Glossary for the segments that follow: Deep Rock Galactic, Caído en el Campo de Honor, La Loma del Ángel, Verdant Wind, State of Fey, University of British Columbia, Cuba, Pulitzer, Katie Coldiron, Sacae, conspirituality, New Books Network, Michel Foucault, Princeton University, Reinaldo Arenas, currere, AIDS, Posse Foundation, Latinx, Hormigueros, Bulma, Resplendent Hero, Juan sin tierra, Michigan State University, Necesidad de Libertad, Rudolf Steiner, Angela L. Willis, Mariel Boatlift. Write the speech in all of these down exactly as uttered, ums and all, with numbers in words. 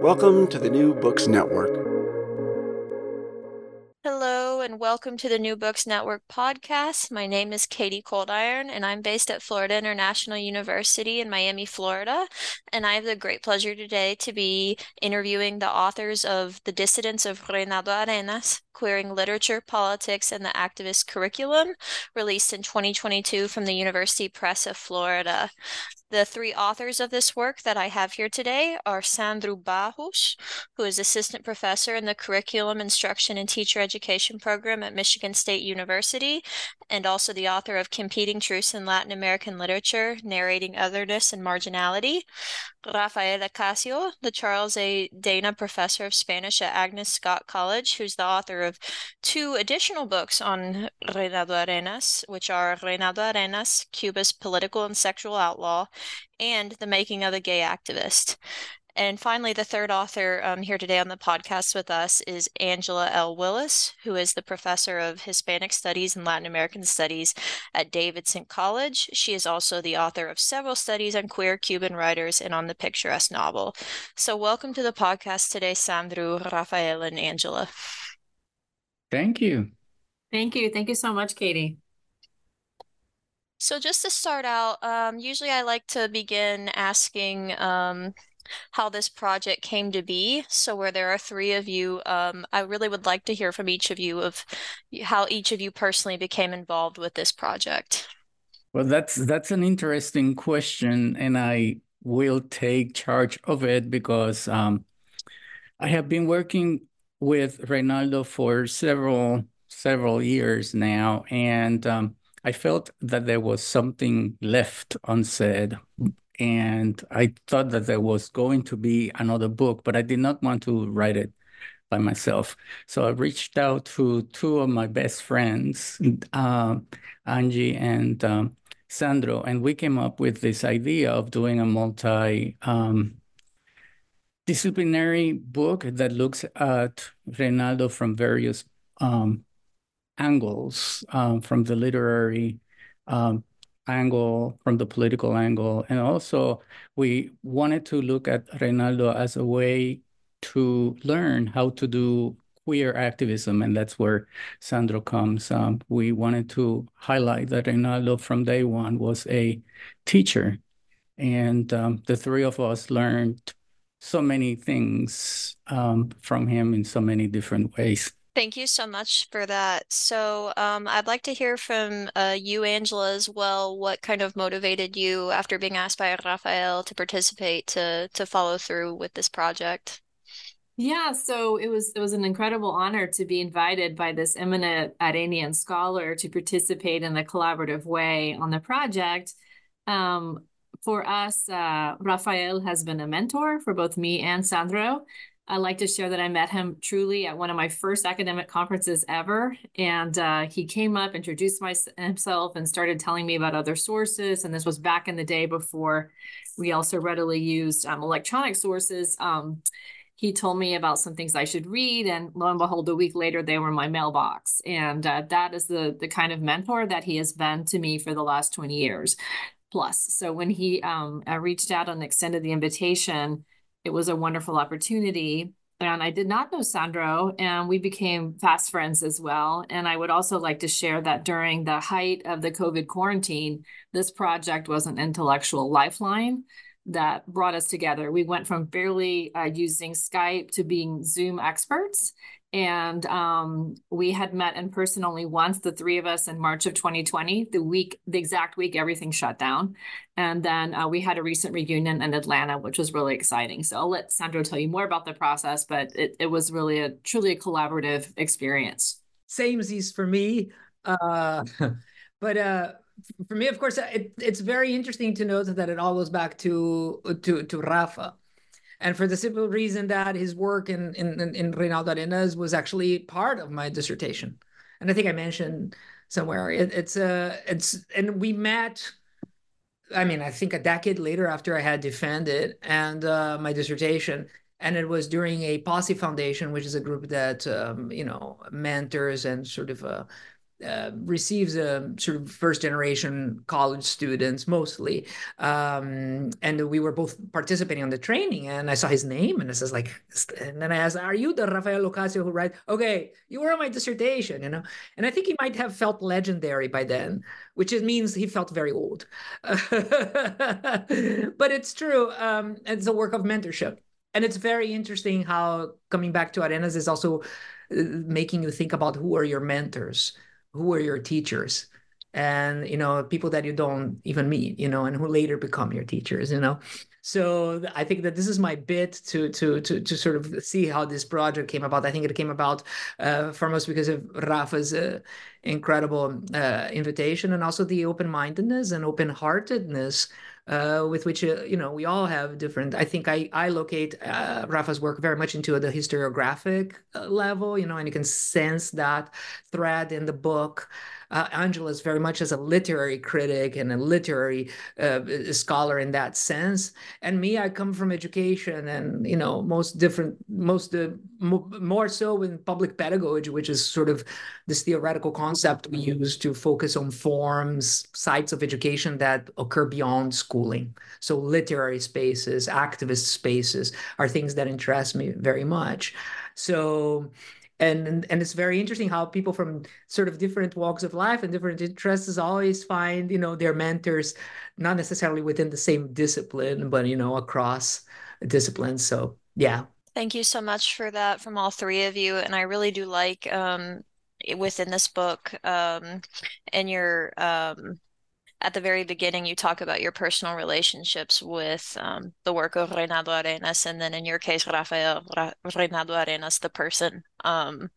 Welcome to the New Books Network. Hello, and welcome to the New Books Network podcast. My name is Katie Coldiron, and I'm based at Florida International University in Miami, Florida. And I have the great pleasure today to be interviewing the authors of The Dissidence of Reinaldo Arenas, Queering Literature, Politics, and the Activist Curriculum, released in twenty twenty-two from the University Press of Florida. The three authors of this work that I have here today are Sandro Barros, who is assistant professor in the Curriculum, Instruction, and Teacher Education program at Michigan State University, and also the author of Competing Truths in Latin American Literature, Narrating Otherness and Marginality. Rafael Ocasio, the Charles A. Dana Professor of Spanish at Agnes Scott College, who's the author of two additional books on Reinaldo Arenas, which are Reinaldo Arenas, Cuba's Political and Sexual Outlaw, and The Making of a Gay Activist. And finally, the third author um, here today on the podcast with us is Angela L. Willis, who is the professor of Hispanic Studies and Latin American Studies at Davidson College. She is also the author of several studies on queer Cuban writers and on the picturesque novel. So welcome to the podcast today, Sandro, Rafael, and Angela. Thank you. Thank you. Thank you so much, Katie. So just to start out, um, usually I like to begin asking um, how this project came to be. So where there are three of you, um, I really would like to hear from each of you of how each of you personally became involved with this project. Well, that's that's an interesting question, and I will take charge of it because um, I have been working with Reinaldo for several, several years now, and um, I felt that there was something left unsaid. And I thought that there was going to be another book, but I did not want to write it by myself. So I reached out to two of my best friends, uh, Angie and um, Sandro, and we came up with this idea of doing a multi, um, disciplinary book that looks at Reinaldo from various um, angles, um, from the literary um angle, from the political angle. And also we wanted to look at Reinaldo as a way to learn how to do queer activism. And that's where Sandro comes. Um, we wanted to highlight that Reinaldo from day one was a teacher. And um, the three of us learned so many things um, from him in so many different ways. Thank you so much for that. So um, I'd like to hear from uh, you, Angela, as well. What kind of motivated you after being asked by Rafael to participate, to to follow through with this project? Yeah, so it was it was an incredible honor to be invited by this eminent Arenian scholar to participate in a collaborative way on the project. Um, for us, uh, Rafael has been a mentor for both me and Sandro. I like to share that I met him truly at one of my first academic conferences ever. And uh, he came up, introduced myself, and started telling me about other sources. And this was back in the day before we also readily used um, electronic sources. Um, he told me about some things I should read. And lo and behold, a week later, they were in my mailbox. And uh, that is the, the kind of mentor that he has been to me for the last twenty years plus. So when he um, reached out and extended the invitation, it was a wonderful opportunity, and I did not know Sandro, and we became fast friends as well. And I would also like to share that during the height of the COVID quarantine, this project was an intellectual lifeline that brought us together. We went from barely uh, using Skype to being Zoom experts, and um, we had met in person only once, the three of us, in March of twenty twenty, the week, the exact week everything shut down. And then uh, we had a recent reunion in Atlanta, which was really exciting. So I'll let Sandro tell you more about the process, but it, it was really a truly a collaborative experience. Samesies for me. Uh, but uh, for me, of course, it, it's very interesting to note that it all goes back to, to, to Rafa. And for the simple reason that his work in, in, in Reinaldo Arenas was actually part of my dissertation. And I think I mentioned somewhere, it, it's a, it's, and we met, I mean, I think a decade later after I had defended and uh, my dissertation, and it was during a Posse Foundation, which is a group that, um, you know, mentors and sort of uh, uh, receives a sort of first generation college students mostly. Um, and we were both participating on the training, and I saw his name, and this is like, and then I asked, are you the Rafael Ocasio who writes? Okay, you were on my dissertation, you know? And I think he might have felt legendary by then, which means he felt very old. But it's true. Um, it's a work of mentorship. And it's very interesting how, coming back to Arenas, is also making you think about who are your mentors, who are your teachers, and, you know, people that you don't even meet, you know, and who later become your teachers, you know. So I think that this is my bit to to to to sort of see how this project came about. I think it came about uh, foremost because of Rafa's uh, incredible uh, invitation, and also the open-mindedness and open-heartedness uh, with which, uh, you know, we all have different. I think I I locate uh, Rafa's work very much into the historiographic level, you know, and you can sense that thread in the book. Uh, Angela is very much as a literary critic and a literary uh, scholar in that sense. And me, I come from education, and, you know, most different, most uh, mo- more so in public pedagogy, which is sort of this theoretical concept we use to focus on forms, sites of education that occur beyond schooling. So literary spaces, activist spaces are things that interest me very much. So... And and it's very interesting how people from sort of different walks of life and different interests always find, you know, their mentors, not necessarily within the same discipline, but, you know, across disciplines. So, yeah. Thank you so much for that from all three of you. And I really do like um, within this book um, and your um, at the very beginning, you talk about your personal relationships with um, the work of Reinaldo Arenas, and then in your case, Rafael Ra- Reinaldo Arenas, the person. Um,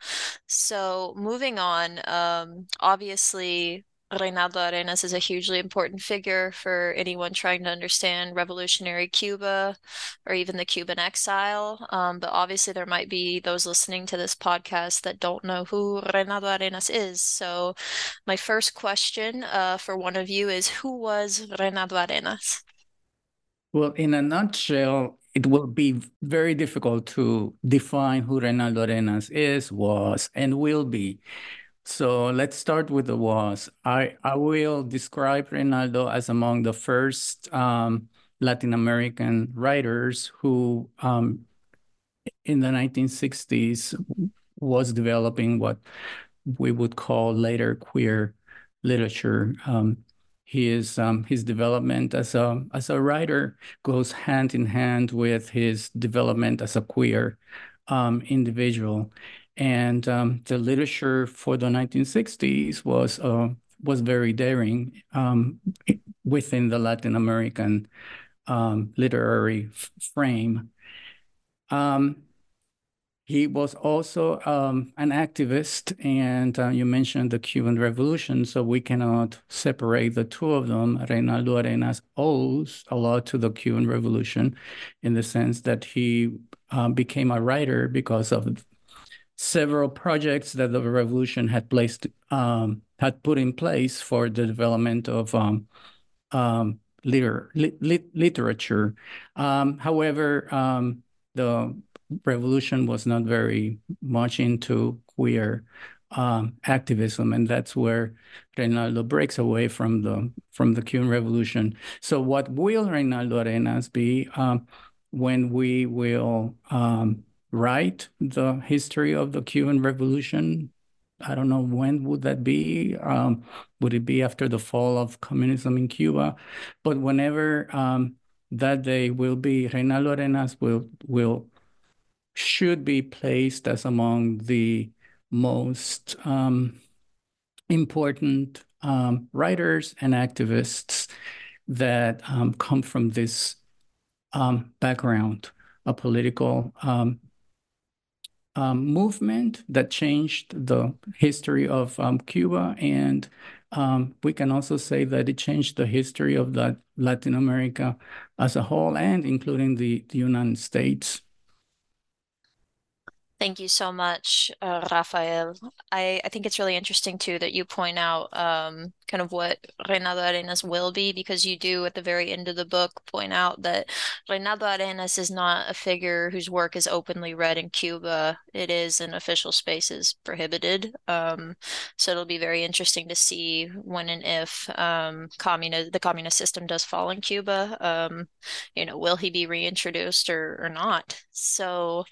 so moving on, um, obviously, Reinaldo Arenas is a hugely important figure for anyone trying to understand revolutionary Cuba or even the Cuban exile. Um, but obviously, there might be those listening to this podcast that don't know who Reinaldo Arenas is. So my first question uh, for one of you is, who was Reinaldo Arenas? Well, in a nutshell, it will be very difficult to define who Reinaldo Arenas is, was, and will be. So let's start with the was. I, I will describe Reinaldo as among the first um, Latin American writers who um, in the nineteen sixties was developing what we would call later queer literature. Um, his um, his development as a as a writer goes hand in hand with his development as a queer um, individual. And um, the literature for the nineteen sixties was uh, was very daring um, within the Latin American um, literary f- frame. Um, he was also um, an activist, and uh, you mentioned the Cuban Revolution, so we cannot separate the two of them. Reinaldo Arenas owes a lot to the Cuban Revolution in the sense that he uh, became a writer because of several projects that the revolution had placed um, had put in place for the development of um, um, liter- lit- literature. Um, however, um, the revolution was not very much into queer um, activism, and that's where Reinaldo breaks away from the from the Cuban Revolution. So, what will Reinaldo Arenas be um, when we will? Um, Write the history of the Cuban Revolution? I don't know, when would that be? Um, would it be after the fall of communism in Cuba? But whenever um, that day will be, Reinaldo Arenas will will should be placed as among the most um, important um, writers and activists that um, come from this um, background, a political um, Um, movement that changed the history of um, Cuba, and um, we can also say that it changed the history of that Latin America as a whole, and including the, the United States. Thank you so much, uh, Rafael. I, I think it's really interesting, too, that you point out um, kind of what Reinaldo Arenas will be, because you do at the very end of the book point out that Reinaldo Arenas is not a figure whose work is openly read in Cuba. It is in official spaces prohibited. Um, so it'll be very interesting to see when and if um, communi- the communist system does fall in Cuba. Um, you know, will he be reintroduced or, or not? So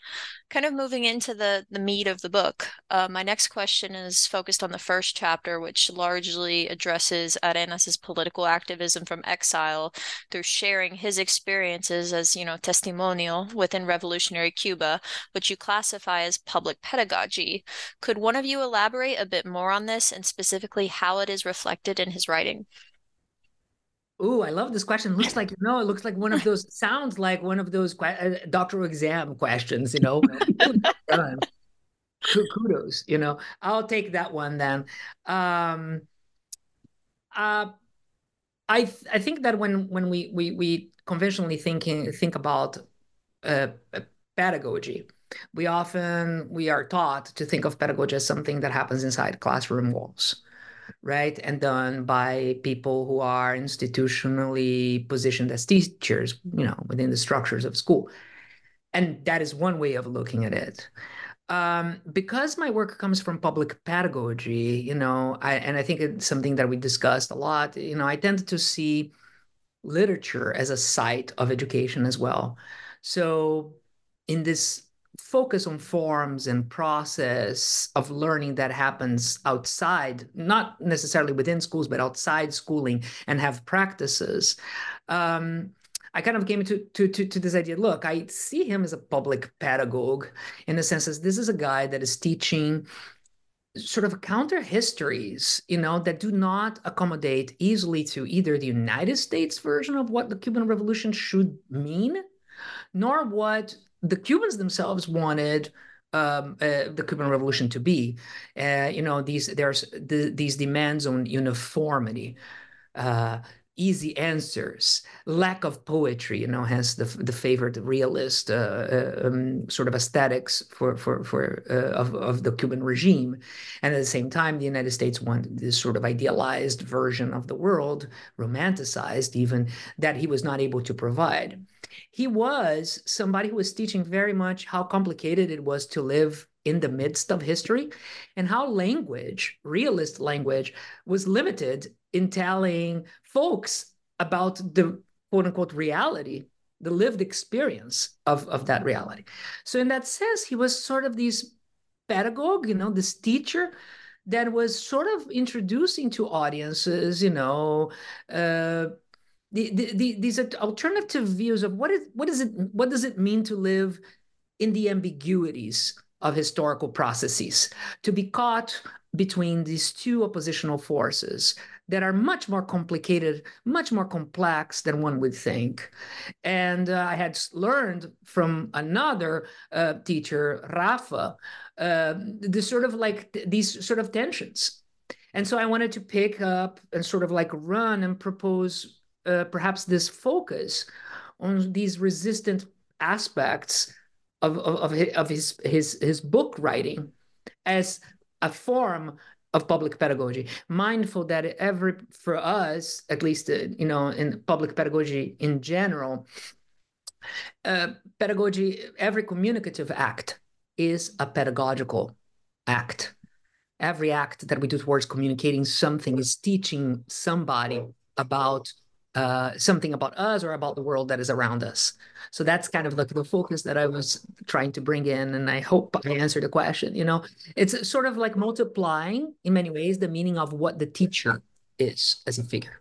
kind of moving into the, the meat of the book, uh, my next question is focused on the first chapter, which largely addresses Arenas's political activism from exile through sharing his experiences as, you know, testimonial within revolutionary Cuba, which you classify as public pedagogy. Could one of you elaborate a bit more on this and specifically how it is reflected in his writing? Ooh, I love this question. Looks like, you know, it looks like one of those, sounds like one of those que- doctoral exam questions, you know. Kudos, you know. I'll take that one then. Um, uh, I th- I think that when when we we we conventionally thinking think about uh, pedagogy, we often we are taught to think of pedagogy as something that happens inside classroom walls, right, and done by people who are institutionally positioned as teachers, you know, within the structures of school. And that is one way of looking at it. Um, because my work comes from public pedagogy, you know, I, and I think it's something that we discussed a lot, you know, I tend to see literature as a site of education as well. So in this focus on forms and process of learning that happens outside, not necessarily within schools, but outside schooling, and have practices. Um, I kind of came to, to, to, to this idea, look, I see him as a public pedagogue in the sense that this is a guy that is teaching sort of counter histories, you know, that do not accommodate easily to either the United States version of what the Cuban Revolution should mean, nor what the Cubans themselves wanted um, uh, the Cuban Revolution to be. Uh, you know, these there's the, these demands on uniformity, uh, easy answers, lack of poetry. You know, hence the the favorite realist uh, um, sort of aesthetics for for for uh, of of the Cuban regime. And at the same time, the United States wanted this sort of idealized version of the world, romanticized even, that he was not able to provide. He was somebody who was teaching very much how complicated it was to live in the midst of history and how language, realist language, was limited in telling folks about the quote-unquote reality, the lived experience of, of that reality. So in that sense, he was sort of this pedagogue, you know, this teacher that was sort of introducing to audiences, you know, uh, The, the, the, these alternative views of what is what is it what does it mean to live in the ambiguities of historical processes, to be caught between these two oppositional forces that are much more complicated, much more complex than one would think. And uh, I had learned from another uh, teacher, Rafa, uh, this sort of like th- these sort of tensions. And so I wanted to pick up and sort of like run and propose Uh, perhaps this focus on these resistant aspects of, of, of his, his, his book writing as a form of public pedagogy, mindful that every, for us, at least, uh, you know, in public pedagogy in general, uh, pedagogy, every communicative act is a pedagogical act. Every act that we do towards communicating something is teaching somebody about Uh, something about us or about the world that is around us. So that's kind of like the focus that I was trying to bring in, and I hope I answered the question. You know, it's sort of like multiplying in many ways the meaning of what the teacher is as a figure.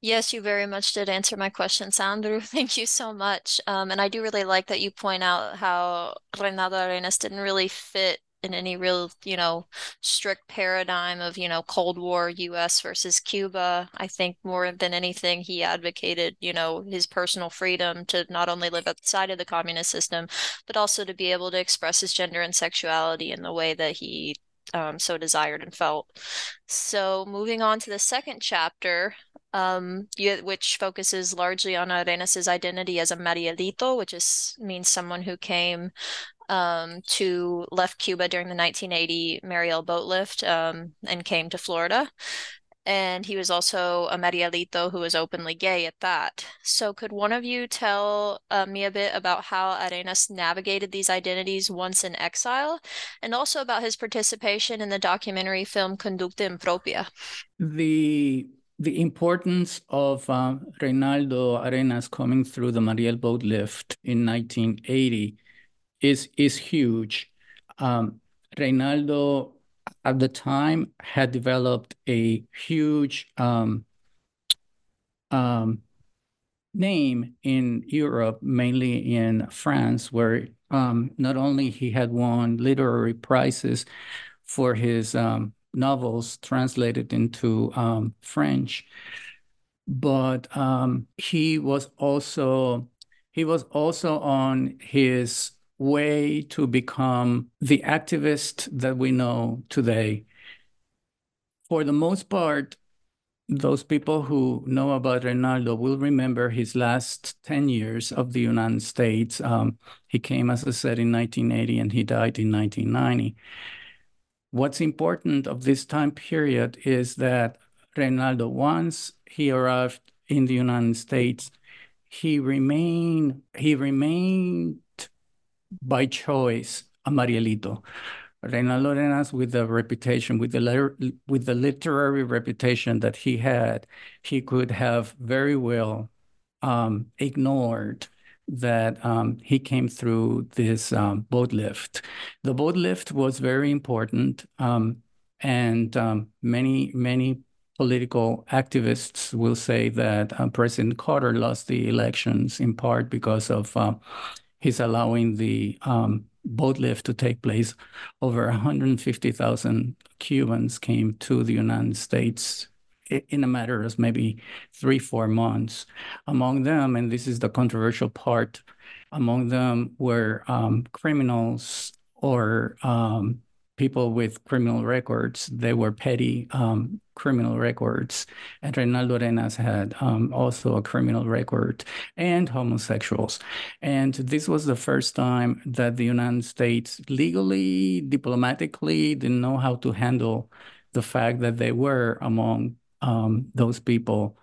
Yes, you very much did answer my question, Sandro. Thank you so much. Um, and I do really like that you point out how Reinaldo Arenas didn't really fit in any real, you know, strict paradigm of, you know, Cold War U S versus Cuba. I think more than anything, he advocated, you know, his personal freedom to not only live outside of the communist system, but also to be able to express his gender and sexuality in the way that he um, so desired and felt. So moving on to the second chapter, um, which focuses largely on Arenas' identity as a Marielito, which is means someone who came um, to left Cuba during the nineteen eighty Mariel Boatlift um, and came to Florida. And he was also a Marielito who was openly gay at that. So could one of you tell uh, me a bit about how Arenas navigated these identities once in exile, and also about his participation in the documentary film Conducta Impropia? The the importance of uh, Reinaldo Arenas coming through the Mariel Boatlift in nineteen eighty is, is huge. Um, Reinaldo at the time had developed a huge um, um, name in Europe, mainly in France, where um, not only he had won literary prizes for his um, novels translated into um, French, but um, he was also he was also on his way to become the activist that we know today. For the most part, those people who know about Reinaldo will remember his last ten years of the United States. Um, he came, as I said, in nineteen eighty and he died in nineteen ninety. What's important of this time period is that Reinaldo, once he arrived in the United States, he remained, he remained by choice, a Marielito. Reinaldo Arenas, with the reputation, with the letter, with the literary reputation that he had, he could have very well um, ignored that um, he came through this um, boatlift. The boatlift was very important, um, and um, many, many political activists will say that uh, President Carter lost the elections in part because of uh, He's allowing the um, boatlift to take place. Over one hundred fifty thousand Cubans came to the United States in a matter of maybe three, four months. Among them, and this is the controversial part, among them were um, criminals or um, people with criminal records. They were petty um, criminal records. And Reinaldo Arenas had um, also a criminal record, and homosexuals. And this was the first time that the United States legally, diplomatically, didn't know how to handle the fact that they were among um, those people,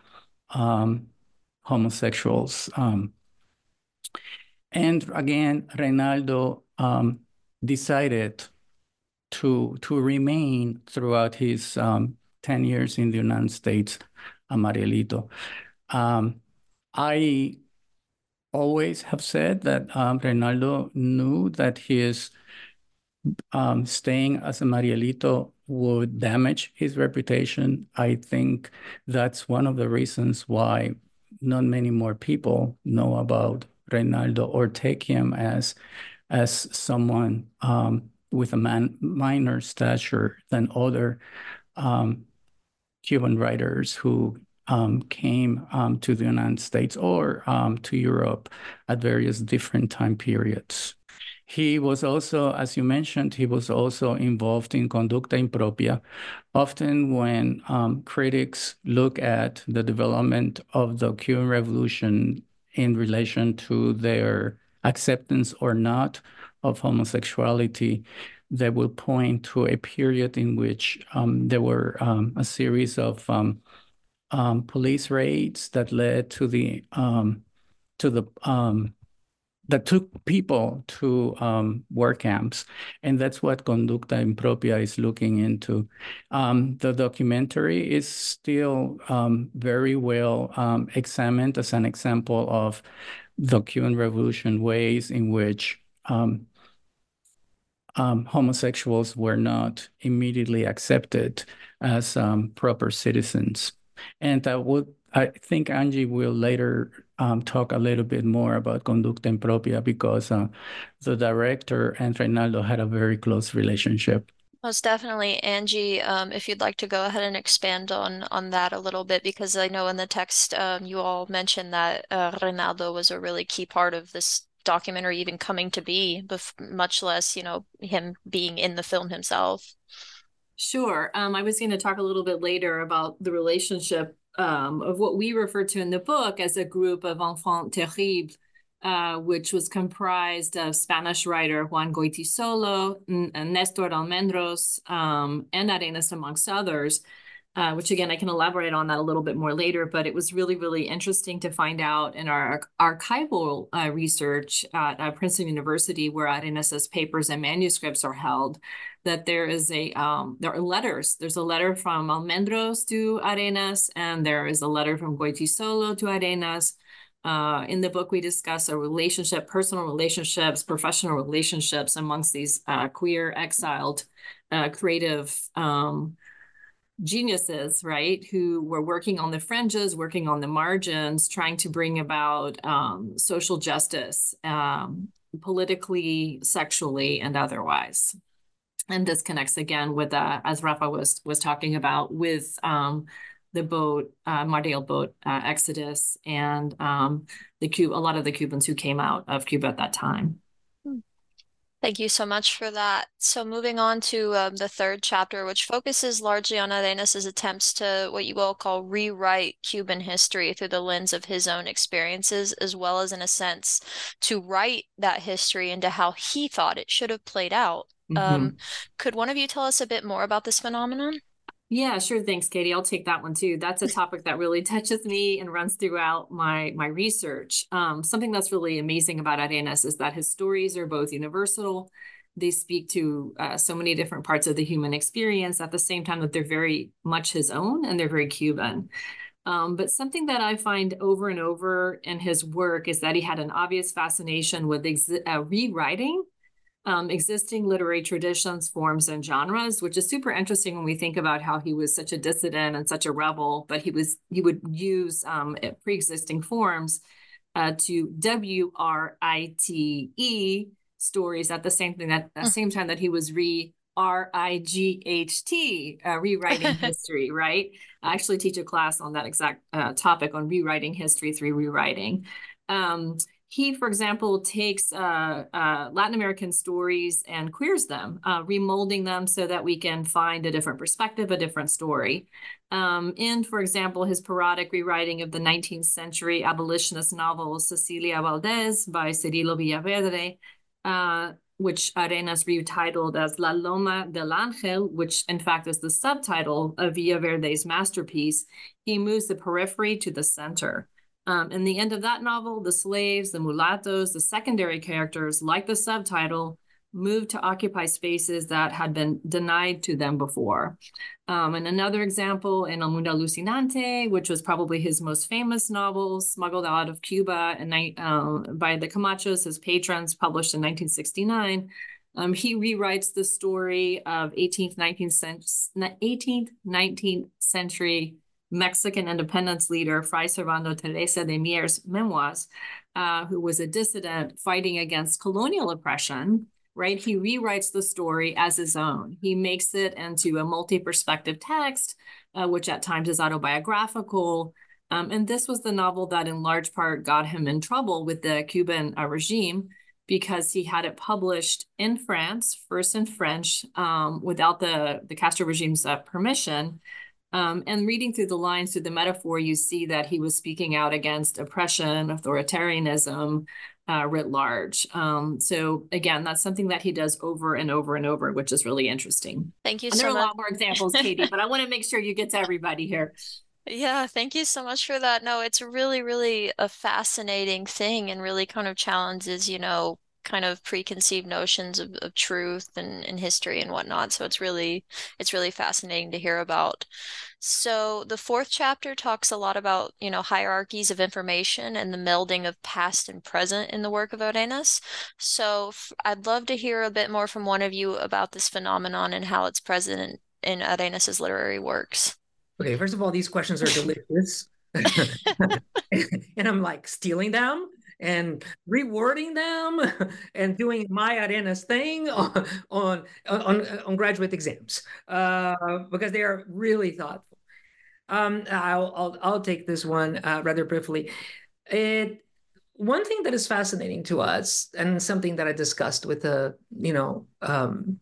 um, homosexuals. Um, and again, Reinaldo um, decided to to remain throughout his um, ten years in the United States a Marielito. Um, I always have said that um, Reinaldo knew that his um, staying as a Marielito would damage his reputation. I think that's one of the reasons why not many more people know about Reinaldo or take him as, as someone um, with a man, minor stature than other um, Cuban writers who um, came um, to the United States or um, to Europe at various different time periods. He was also, as you mentioned, he was also involved in Conducta Impropia. Often when um, critics look at the development of the Cuban Revolution in relation to their acceptance or not of homosexuality, that will point to a period in which um, there were um, a series of um, um, police raids that led to the um, to the um, that took people to um, work camps, and that's what Conducta Impropia is looking into. Um, the documentary is still um, very well um, examined as an example of the Cuban Revolution ways in which Um, um, homosexuals were not immediately accepted as um, proper citizens. And I would, I think Angie will later um, talk a little bit more about Conducta Impropia because uh, the director and Reinaldo had a very close relationship. Most definitely. Angie, um, if you'd like to go ahead and expand on on that a little bit, because I know in the text um, you all mentioned that uh, Reinaldo was a really key part of this documentary even coming to be, bef- much less, you know, him being in the film himself. Sure. Um, I was going to talk a little bit later about the relationship um, of what we refer to in the book as a group of enfants terribles, uh, which was comprised of Spanish writer Juan Goytisolo, N- Néstor Almendros, um, and Arenas, amongst others, uh, which again, I can elaborate on that a little bit more later, but it was really, really interesting to find out in our archival uh, research at uh, Princeton University, where Arenas's papers and manuscripts are held, that there is a, um, there are letters. There's a letter from Almendros to Arenas, and there is a letter from Goytisolo to Arenas. Uh, in the book, we discuss a relationship, personal relationships, professional relationships amongst these uh, queer, exiled, uh, creative um, geniuses, right, who were working on the fringes, working on the margins, trying to bring about um, social justice, um, politically, sexually, and otherwise. And this connects again with, uh, as Rafa was was talking about, with um, the boat, uh, Mardale boat uh, exodus, and um, the Cube, a lot of the Cubans who came out of Cuba at that time. Thank you so much for that. So moving on to um, the third chapter, which focuses largely on Arenas's attempts to what you all call rewrite Cuban history through the lens of his own experiences, as well as, in a sense, to write that history into how he thought it should have played out. Mm-hmm. Um, could one of you tell us a bit more about this phenomenon? Yeah, sure. Thanks, Katie. I'll take that one too. That's a topic that really touches me and runs throughout my my research. Um, something that's really amazing about Arenas is that his stories are both universal. They speak to uh, so many different parts of the human experience at the same time that they're very much his own and they're very Cuban. Um, but something that I find over and over in his work is that he had an obvious fascination with ex- uh, rewriting Um, existing literary traditions, forms, and genres, which is super interesting when we think about how he was such a dissident and such a rebel, but he was he would use um, pre-existing forms uh, to W R I T E stories at the same thing that at the same time that he was re R I G H T, uh, rewriting history, right? I actually teach a class on that exact uh, topic, on rewriting history through rewriting. Um, He, for example, takes uh, uh, Latin American stories and queers them, uh, remolding them so that we can find a different perspective, a different story. Um, in, for example, his parodic rewriting of the nineteenth century abolitionist novel Cecilia Valdés by Cirilo Villaverde, uh, which Arenas retitled as La Loma del Ángel, which in fact is the subtitle of Villaverde's masterpiece, he moves the periphery to the center. Um, in the end of that novel, the slaves, the mulattoes, the secondary characters, like the subtitle, moved to occupy spaces that had been denied to them before. Um, and another example in El Mundo Alucinante, which was probably his most famous novel, smuggled out of Cuba and uh, by the Camachos, his patrons, published in nineteen sixty-nine, um, he rewrites the story of eighteenth, nineteenth, eighteenth, nineteenth century Mexican independence leader Fray Servando Teresa de Mier's memoirs, uh, who was a dissident fighting against colonial oppression, right? He rewrites the story as his own. He makes it into a multi-perspective text, uh, which at times is autobiographical. Um, and this was the novel that in large part got him in trouble with the Cuban uh, regime, because he had it published in France, first in French, um, without the, the Castro regime's uh, permission. Um, and reading through the lines, through the metaphor, you see that he was speaking out against oppression, authoritarianism, uh, writ large. Um, so again, that's something that he does over and over and over, which is really interesting. Thank you so much. There are a lot more examples, Katie, but I want to make sure you get to everybody here. Yeah, thank you so much for that. No, it's really, really a fascinating thing, and really kind of challenges, you know, kind of preconceived notions of, of truth and, and history and whatnot. So it's really, it's really fascinating to hear about. So the fourth chapter talks a lot about, you know, hierarchies of information and the melding of past and present in the work of Arenas. So f- I'd love to hear a bit more from one of you about this phenomenon and how it's present in, in Arenas's literary works. Okay, first of all, these questions are delicious. And I'm like stealing them and rewording them and doing my Arenas thing on on on, on graduate exams uh, because they are really thoughtful. Um, I'll, I'll I'll take this one uh, rather briefly. It one thing that is fascinating to us, and something that I discussed with the uh, you know um,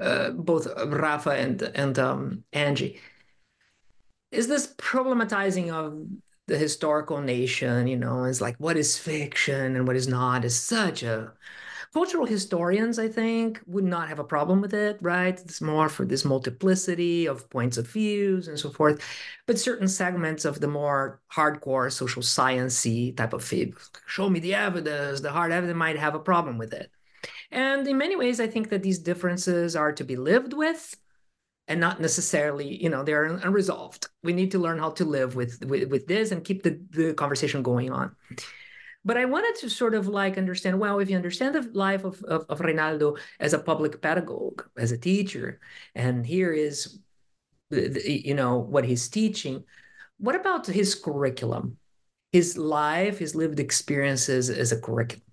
uh, both Rafa and and um, Angie, is this problematizing of the historical nation, you know, is like what is fiction and what is not is such a... Cultural historians, I think, would not have a problem with it, right? It's more for this multiplicity of points of views and so forth. But certain segments of the more hardcore social science-y type of thing, show me the evidence, the hard evidence, might have a problem with it. And in many ways, I think that these differences are to be lived with and not necessarily, you know, they're unresolved. We need to learn how to live with, with, with this and keep the, the conversation going on. But I wanted to sort of like understand, well, if you understand the life of, of, of Reinaldo as a public pedagogue, as a teacher, and here is, you know, what he's teaching, what about his curriculum, his life, his lived experiences as a curriculum?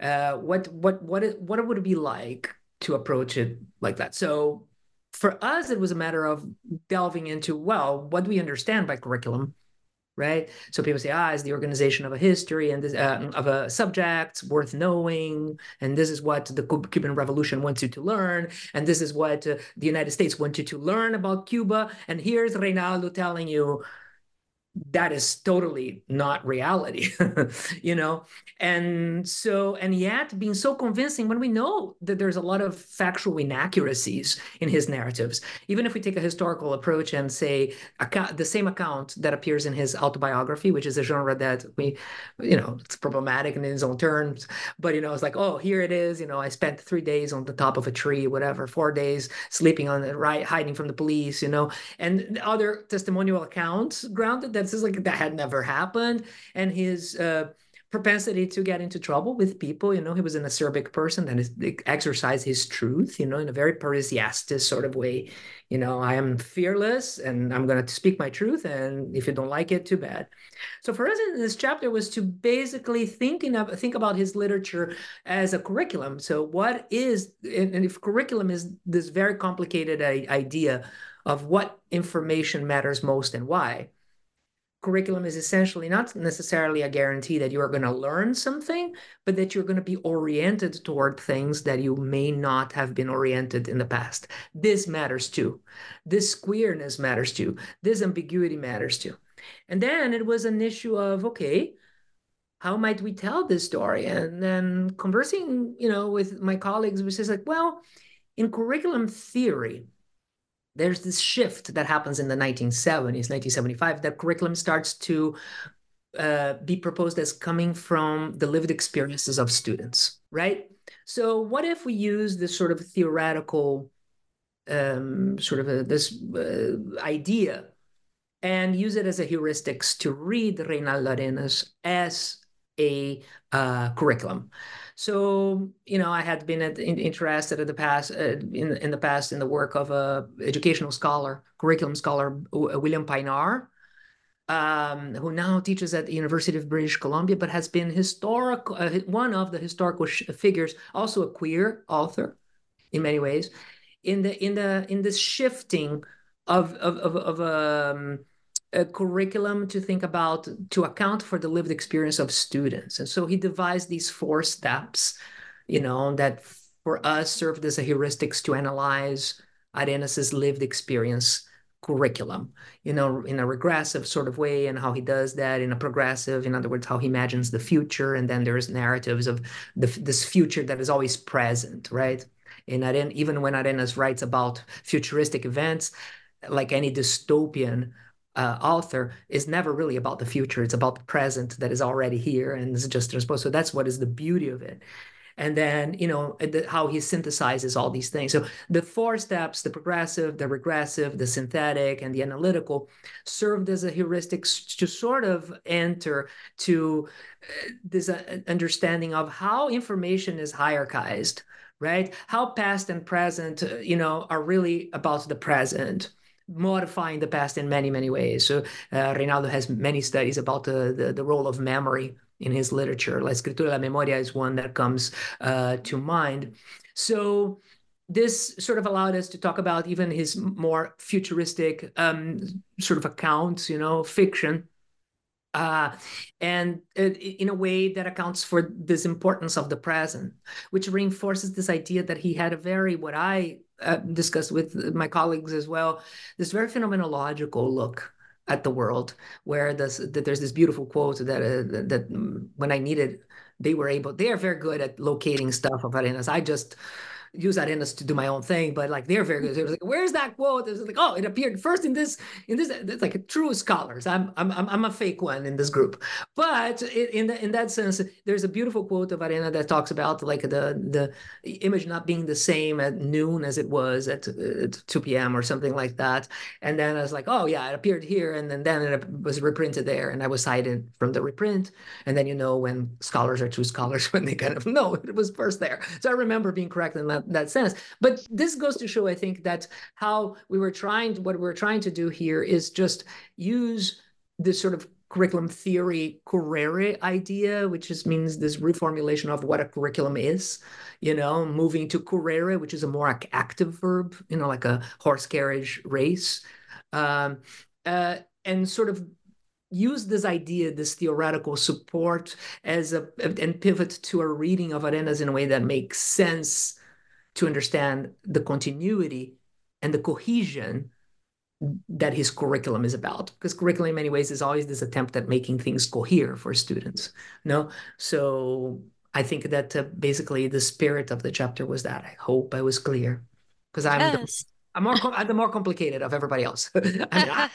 Uh, what, what, what, it, what it would it be like to approach it like that? So for us, it was a matter of delving into, well, what do we understand by curriculum? Right? So people say, ah, it's the organization of a history and this, uh, of a subject worth knowing. And this is what the Cuban Revolution wants you to learn. And this is what uh, the United States wants you to learn about Cuba. And here's Reinaldo telling you that is totally not reality, you know? And so, and yet being so convincing when we know that there's a lot of factual inaccuracies in his narratives, even if we take a historical approach and say account, the same account that appears in his autobiography, which is a genre that we, you know, it's problematic in its own terms, but, you know, it's like, oh, here it is, you know, I spent three days on the top of a tree, whatever, four days sleeping on the right, hiding from the police, you know, and other testimonial accounts grounded that It's just like that had never happened. And his uh, propensity to get into trouble with people, you know, he was an acerbic person that exercised his truth, you know, in a very Parisiastic sort of way. You know, I am fearless and I'm going to speak my truth. And if you don't like it, too bad. So for us in this chapter was to basically thinking of, think about his literature as a curriculum. So what is, and if curriculum is this very complicated idea of what information matters most and why, curriculum is essentially not necessarily a guarantee that you are going to learn something, but that you're going to be oriented toward things that you may not have been oriented in the past. This matters too. This queerness matters too. This ambiguity matters too. And then it was an issue of, okay, how might we tell this story? And then conversing, you know, with my colleagues, which is like, well, in curriculum theory, there's this shift that happens in the nineteen seventies, nineteen seventy-five, that curriculum starts to uh, be proposed as coming from the lived experiences of students, right? So what if we use this sort of theoretical, um, sort of a, this uh, idea and use it as a heuristics to read Reinaldo Arenas as a uh, curriculum. So, you know, I had been at, in, interested in the past uh, in, in the past in the work of a educational scholar, curriculum scholar, William Pinar, um, who now teaches at the University of British Columbia, but has been historical, uh, one of the historical sh- figures, also a queer author, in many ways, in the in the in this shifting of of of, of um, a curriculum to think about, to account for the lived experience of students. And so he devised these four steps, you know, that for us served as a heuristics to analyze Arenas's lived experience curriculum, you know, in a regressive sort of way, and how he does that in a progressive, in other words, how he imagines the future. And then there's narratives of the, this future that is always present, right? In Arenas, even when Arenas writes about futuristic events, like any dystopian Uh, author, is never really about the future. It's about the present that is already here and is just transposed. So that's what is the beauty of it. And then, you know, the, how he synthesizes all these things. So the four steps, the progressive, the regressive, the synthetic, and the analytical, served as a heuristic to sort of enter to this understanding of how information is hierarchized, right? How past and present, you know, are really about the present, modifying the past in many, many ways. So uh, Reinaldo has many studies about the, the, the role of memory in his literature. La escritura de la memoria is one that comes uh, to mind. So this sort of allowed us to talk about even his more futuristic um, sort of accounts, you know, fiction, Uh, and uh, in a way that accounts for this importance of the present, which reinforces this idea that he had a very, what I uh, discussed with my colleagues as well, this very phenomenological look at the world, where this, that there's this beautiful quote that uh, that when I needed, they were able, they are very good at locating stuff of Arenas. I just use Arenas to do my own thing, but like they're very good. It was like, where's that quote? It was like, oh, it appeared first in this, in this. It's like a true scholars. I'm, I'm, I'm a fake one in this group. But in the, in that sense, there's a beautiful quote of Arena that talks about like the the image not being the same at noon as it was at, at two p.m. or something like that. And then I was like, oh yeah, it appeared here, and then then it was reprinted there, and I was cited from the reprint. And then you know when scholars are true scholars when they kind of know it was first there. So I remember being correct in that. that sense. But this goes to show, I think, that how we were trying, to, what we're trying to do here is just use this sort of curriculum theory currere idea, which just means this reformulation of what a curriculum is, you know, moving to currere, which is a more like active verb, you know, like a horse carriage race, um, uh, and sort of use this idea, this theoretical support as a, and pivot to a reading of Arenas in a way that makes sense to understand the continuity and the cohesion that his curriculum is about. Because curriculum in many ways is always this attempt at making things cohere for students. No? So I think that uh, basically the spirit of the chapter was that. I hope I was clear. Because I'm, yes. I'm more com- I'm the more complicated of everybody else. I mean, I-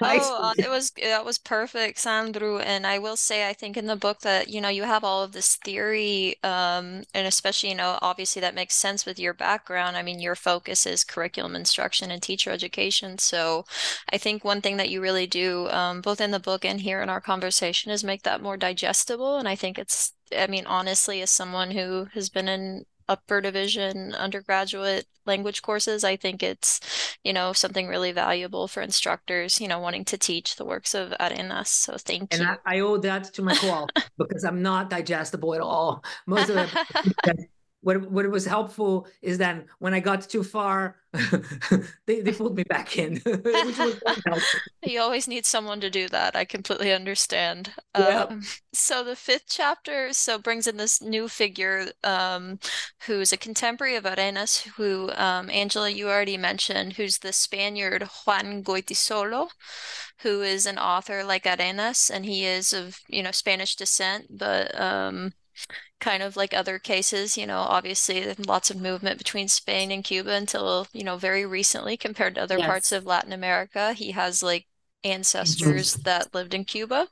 no, it was that was perfect, Sandro. And I will say, I think in the book that, you know, you have all of this theory, um, and especially, you know, obviously that makes sense with your background. I mean, your focus is curriculum instruction and teacher education. So I think one thing that you really do, um, both in the book and here in our conversation, is make that more digestible. And I think it's, I mean, honestly, as someone who has been in upper division undergraduate language courses, I think it's, you know, something really valuable for instructors, you know, wanting to teach the works of Arenas. So thank and you. And I, I owe that to my co-op because I'm not digestible at all. Most of it. What what was helpful is that when I got too far, they, they pulled me back in. Which was not helpful. You always need someone to do that. I completely understand. Yeah. Um, so the fifth chapter so brings in this new figure um, who's a contemporary of Arenas, who, um, Angela, you already mentioned, who's the Spaniard Juan Goytisolo, who is an author like Arenas, and he is of, you know, Spanish descent, but... Um, kind of like other cases, you know, obviously there's lots of movement between Spain and Cuba until, you know, very recently compared to other yes. parts of Latin America. He has like ancestors that lived in Cuba.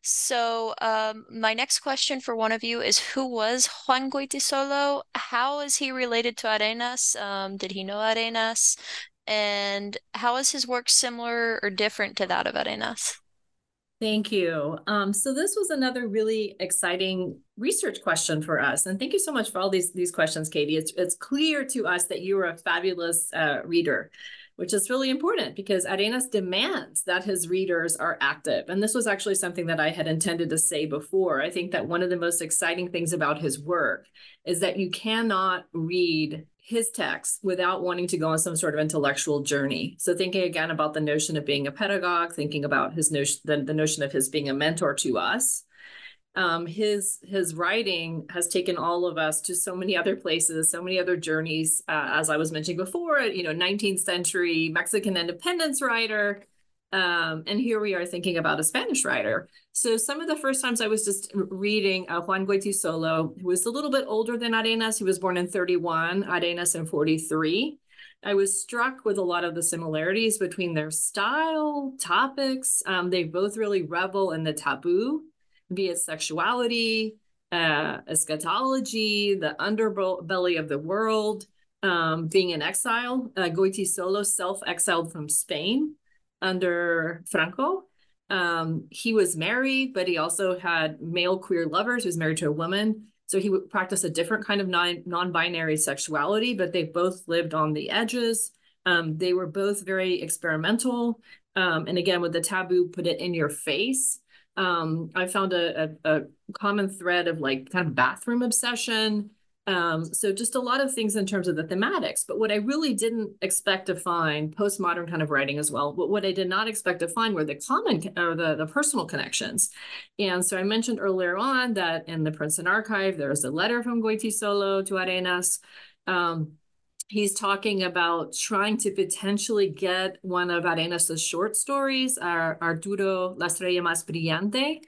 So um, my next question for one of you is, who was Juan Goytisolo? How is he related to Arenas? Um, did he know Arenas? And how is his work similar or different to that of Arenas? Thank you. Um, so this was another really exciting research question for us. And thank you so much for all these, these questions, Katie. It's, it's clear to us that you are a fabulous uh, reader, which is really important because Arenas demands that his readers are active. And this was actually something that I had intended to say before. I think that one of the most exciting things about his work is that you cannot read his text without wanting to go on some sort of intellectual journey. So thinking again about the notion of being a pedagogue, thinking about his notion, the, the notion of his being a mentor to us, um, his his writing has taken all of us to so many other places, so many other journeys. Uh, as I was mentioning before, you know, nineteenth century Mexican independence writer. Um, and here we are thinking about a Spanish writer. So some of the first times I was just reading uh, Juan Goytisolo, who was a little bit older than Arenas. He was born in thirty-one, Arenas in forty-three. I was struck with a lot of the similarities between their style, topics. Um, they both really revel in the taboo, be it sexuality, uh, eschatology, the underbelly of the world, um, being in exile. Uh, Goytisolo self-exiled from Spain under Franco. Um, he was married, but he also had male queer lovers. He was married to a woman. So he would practice a different kind of non- non-binary sexuality, but they both lived on the edges. Um, they were both very experimental. Um, and again, with the taboo, put it in your face. Um, I found a, a, a common thread of like kind of bathroom obsession, Um, so just a lot of things in terms of the thematics. But what I really didn't expect to find, postmodern kind of writing as well, but what I did not expect to find were the common or the, the personal connections. And so I mentioned earlier on that in the Princeton archive, there's a letter from Goytisolo to Arenas. Um, he's talking about trying to potentially get one of Arenas' short stories, Arturo La Estrella Más Brillante,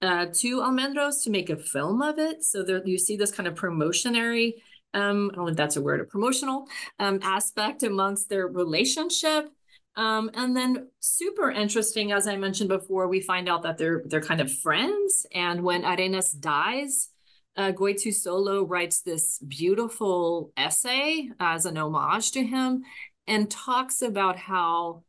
Uh, to Almendros to make a film of it. So there you see this kind of promotionary, um, I don't know if that's a word, a promotional um, aspect amongst their relationship. Um, and then super interesting, as I mentioned before, we find out that they're they're kind of friends. And when Arenas dies, uh, Goytisolo writes this beautiful essay as an homage to him and talks about how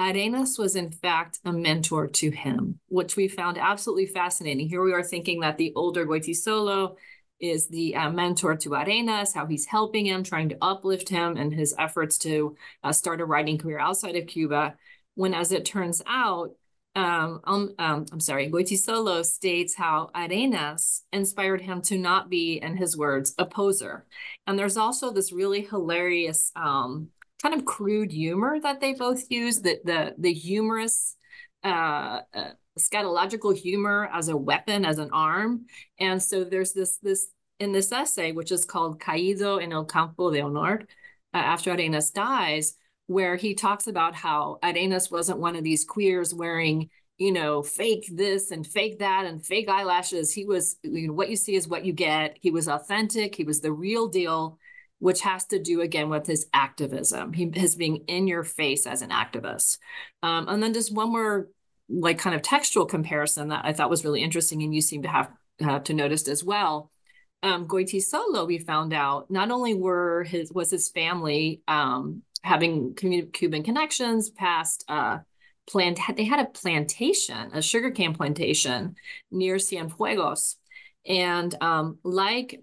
Arenas was, in fact, a mentor to him, which we found absolutely fascinating. Here we are thinking that the older Goytisolo is the uh, mentor to Arenas, how he's helping him, trying to uplift him and his efforts to uh, start a writing career outside of Cuba. When, as it turns out, um, um, um, I'm sorry, Goytisolo states how Arenas inspired him to not be, in his words, a poser. And there's also this really hilarious um kind of crude humor that they both use, the the, the humorous, uh, uh, scatological humor as a weapon, as an arm. And so there's this, this in this essay, which is called Caído en el Campo de Honor, uh, after Arenas dies, where he talks about how Arenas wasn't one of these queers wearing, you know, fake this and fake that and fake eyelashes. He was, you know, what you see is what you get. He was authentic. He was the real deal, which has to do, again, with his activism, he, his being in your face as an activist. Um, and then just one more, like, kind of textual comparison that I thought was really interesting, and you seem to have uh, to noticed as well. Um, Goytisolo, we found out, not only were his was his family um, having Cuban connections past uh, plant, they had a plantation, a sugarcane plantation near Cienfuegos. And um, like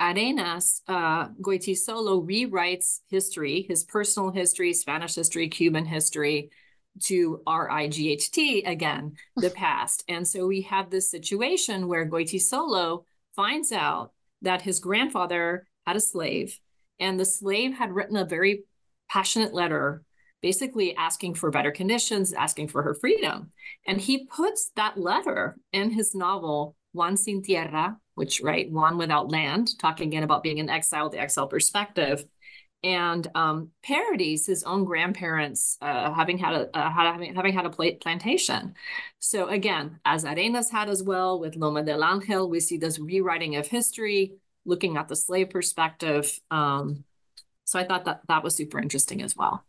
Arenas, uh, Goytisolo rewrites history, his personal history, Spanish history, Cuban history, to R I G H T, again, the past. And so we have this situation where Goytisolo finds out that his grandfather had a slave, and the slave had written a very passionate letter, basically asking for better conditions, asking for her freedom. And he puts that letter in his novel, Juan Sin Tierra, which, right, Juan Without Land, talking again about being in exile, the exile perspective, and um, parodies his own grandparents uh, having had a uh, having, having had a plantation. So again, as Arenas had as well with Loma del Ángel, we see this rewriting of history, looking at the slave perspective. Um, so I thought that that was super interesting as well.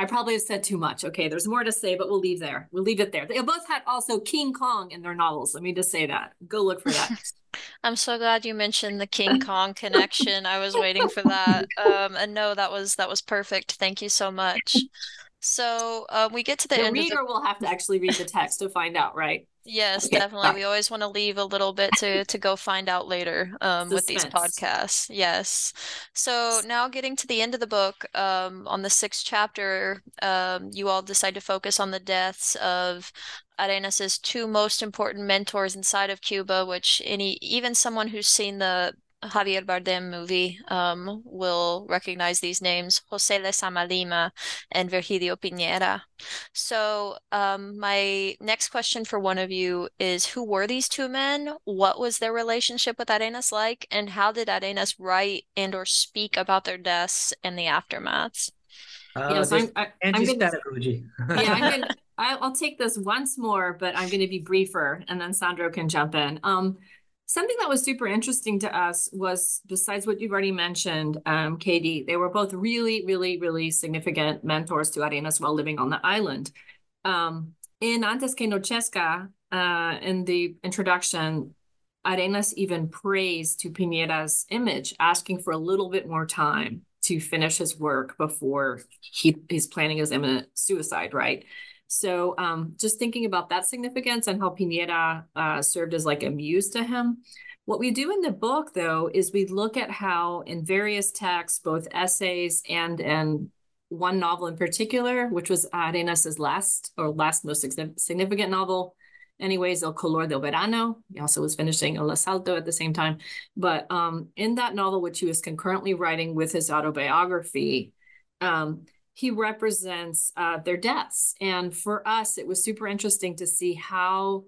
I probably have said too much. Okay, there's more to say, but we'll leave there. We'll leave it there. They both had also King Kong in their novels. Let me just say that. Go look for that. I'm so glad you mentioned the King Kong connection. I was waiting for that. Um, and no, that was that was perfect. Thank you so much. So uh, we get to the, the end. The reader will have to actually read the text to find out, right? Yes, okay, definitely. Bye. We always want to leave a little bit to, to go find out later um, with these podcasts. Yes. So now getting to the end of the book, um, on the sixth chapter, um, you all decide to focus on the deaths of Arenas' two most important mentors inside of Cuba, which any even someone who's seen the Javier Bardem movie um, will recognize these names, José Lezama Lima and Virgilio Piñera. So um, my next question for one of you is, who were these two men? What was their relationship with Arenas like? And how did Arenas write and or speak about their deaths and the aftermaths? Uh, yes, I'm, I, I'm going to, yeah, I'm gonna, I'll take this once more, but I'm going to be briefer, and then Sandro can jump in. Um, Something that was super interesting to us was, besides what you've already mentioned, um, Katie, they were both really, really, really significant mentors to Arenas while living on the island. Um, in Antes que Anochezca, uh, in the introduction, Arenas even prays to Piñera's image, asking for a little bit more time to finish his work before he, he's planning his imminent suicide, right? So um, just thinking about that significance and how Piñera uh, served as like a muse to him. What we do in the book, though, is we look at how in various texts, both essays and and one novel in particular, which was Arenas' last or last most significant novel, anyways, El Color del Verano. He also was finishing El Asalto at the same time. But um, in that novel, which he was concurrently writing with his autobiography, um, he represents uh, their deaths. And for us, it was super interesting to see how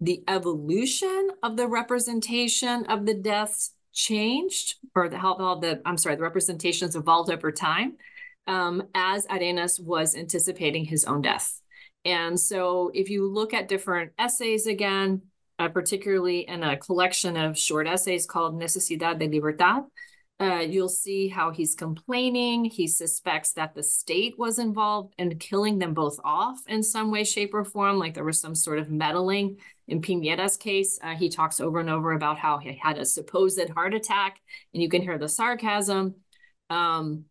the evolution of the representation of the deaths changed, or the, how all the, I'm sorry, the representations evolved over time, um, as Arenas was anticipating his own death. And so if you look at different essays again, uh, particularly in a collection of short essays called Necesidad de Libertad, uh, you'll see how he's complaining. He suspects that the state was involved in killing them both off in some way, shape, or form, like there was some sort of meddling. In Piñera's case, uh, he talks over and over about how he had a supposed heart attack, and you can hear the sarcasm. Um,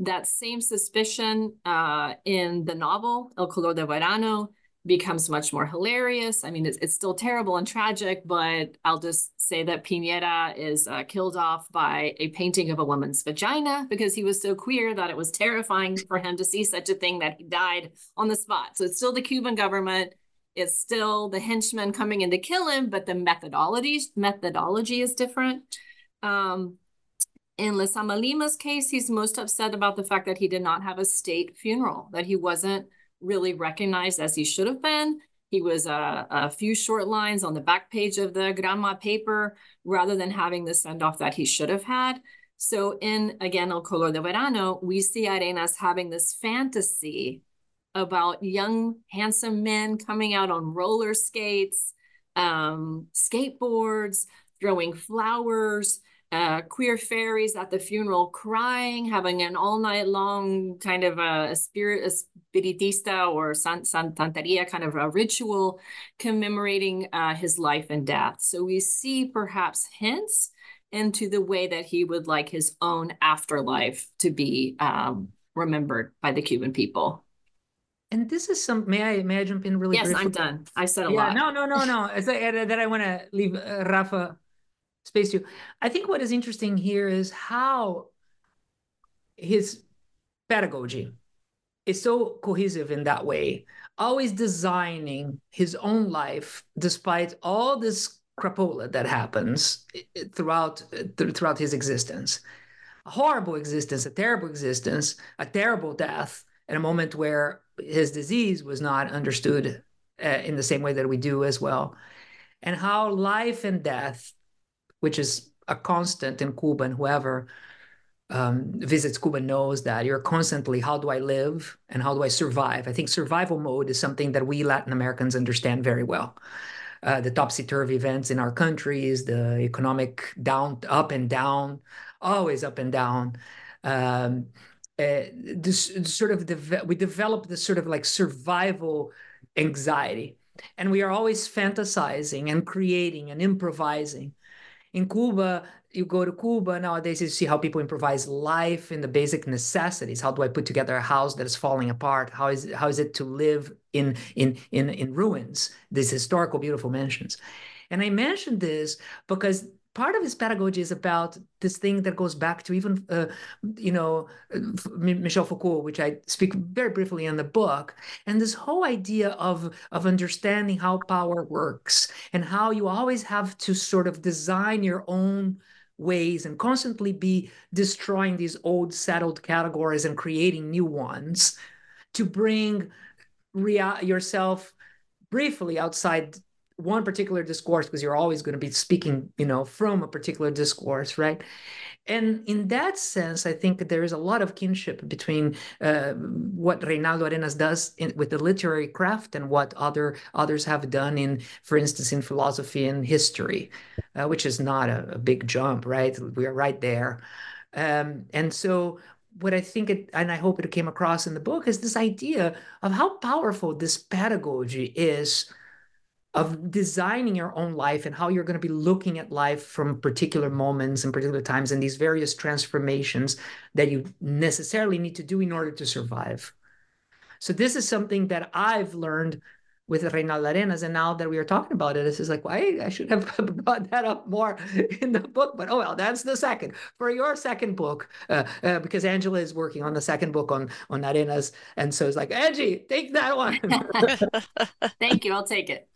That same suspicion uh, in the novel, El Color del Verano, becomes much more hilarious. I mean, it's, it's still terrible and tragic, but I'll just say that Piñera is uh, killed off by a painting of a woman's vagina because he was so queer that it was terrifying for him to see such a thing that he died on the spot. So it's still the Cuban government. It's still the henchmen coming in to kill him, but the methodologies, methodology is different. Um, In Lezama Lima's case, he's most upset about the fact that he did not have a state funeral, that he wasn't really recognized as he should have been. He was a, a few short lines on the back page of the Granma paper rather than having the send-off that he should have had. So in, again, El Color del Verano, we see Arenas having this fantasy about young, handsome men coming out on roller skates, um, skateboards, throwing flowers, Uh, queer fairies at the funeral crying, having an all-night-long kind of a, a spirit, a spiritista or san, santanteria kind of a ritual commemorating uh, his life and death. So we see perhaps hints into the way that he would like his own afterlife to be um, remembered by the Cuban people. And this is some, may I, may I jump in really yes, briefly? I'm done. I said a yeah, lot. No, no, no, no. As I, that I want to leave uh, Rafa space too. I think what is interesting here is how his pedagogy is so cohesive in that way, always designing his own life despite all this crapola that happens throughout throughout his existence. A horrible existence, a terrible existence, a terrible death, and a moment where his disease was not understood uh, in the same way that we do as well. And how life and death, which is a constant in Cuba, and whoever um, visits Cuba knows that you're constantly, how do I live and how do I survive? I think survival mode is something that we Latin Americans understand very well. Uh, the topsy-turvy events in our countries, the economic down, up and down, always up and down. Um, uh, this, this sort of de- we develop this sort of like survival anxiety, and we are always fantasizing and creating and improvising. In Cuba, you go to Cuba nowadays, you see how people improvise life in the basic necessities. How do I put together a house that is falling apart? How is, how is it to live in, in, in, in ruins, these historical, beautiful mansions? And I mentioned this because part of his pedagogy is about this thing that goes back to even, uh, you know, Michel Foucault, which I speak very briefly in the book, and this whole idea of, of understanding how power works and how you always have to sort of design your own ways and constantly be destroying these old settled categories and creating new ones to bring rea- yourself briefly outside one particular discourse, because you're always going to be speaking, you know, from a particular discourse, right? And in that sense, I think there is a lot of kinship between uh, what Reinaldo Arenas does in, with the literary craft and what other others have done in, for instance, in philosophy and history, uh, which is not a, a big jump, right? We are right there. Um, and so what I think, it, and I hope it came across in the book, is this idea of how powerful this pedagogy is of designing your own life and how you're going to be looking at life from particular moments and particular times and these various transformations that you necessarily need to do in order to survive. So this is something that I've learned with Reinaldo Arenas, and now that we are talking about it, this is like, why well, I, I should have brought that up more in the book, but oh well, that's the second, for your second book, uh, uh, because Angela is working on the second book on, on Arenas, and so it's like, Angie, take that one. Thank you, I'll take it.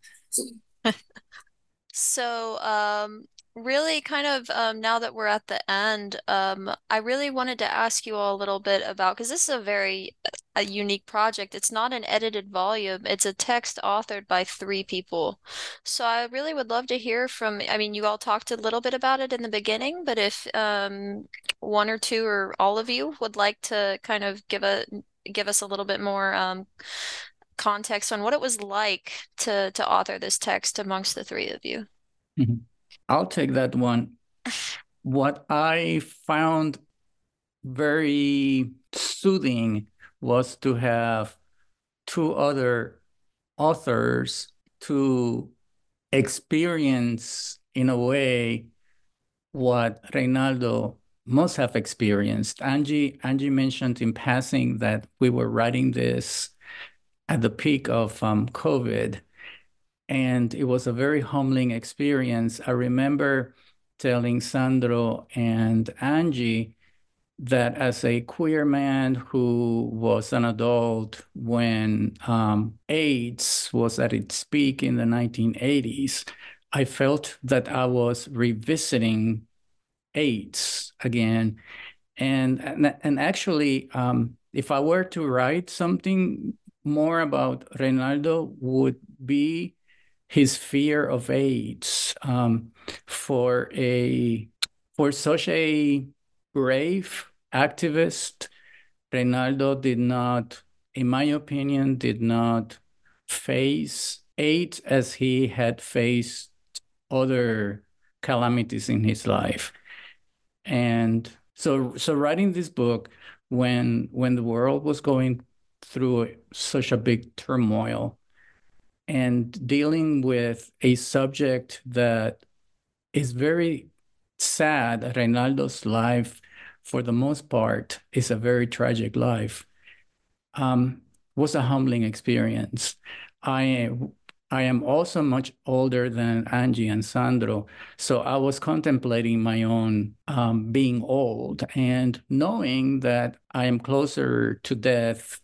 So um, really kind of um, now that we're at the end, um, I really wanted to ask you all a little bit about, because this is a very a unique project. It's not an edited volume. It's a text authored by three people. So I really would love to hear from, I mean, you all talked a little bit about it in the beginning, but if um, one or two or all of you would like to kind of give a give us a little bit more um, context on what it was like to to author this text amongst the three of you. Mm-hmm. I'll take that one. What I found very soothing was to have two other authors to experience, in a way, what Reinaldo must have experienced. Angie, Angie mentioned in passing that we were writing this at the peak of um, COVID. And it was a very humbling experience. I remember telling Sandro and Angie that as a queer man who was an adult when um, AIDS was at its peak in the nineteen eighties, I felt that I was revisiting AIDS again. And, and, and actually, um, if I were to write something more about Reinaldo, would be his fear of AIDS. Um, for a for such a brave activist, Reinaldo did not, in my opinion, did not face AIDS as he had faced other calamities in his life. And so, so writing this book when when the world was going through such a big turmoil and dealing with a subject that is very sad. Reinaldo's life, for the most part, is a very tragic life. Um, was a humbling experience. I, I am also much older than Angie and Sandro, so I was contemplating my own um, being old and knowing that I am closer to death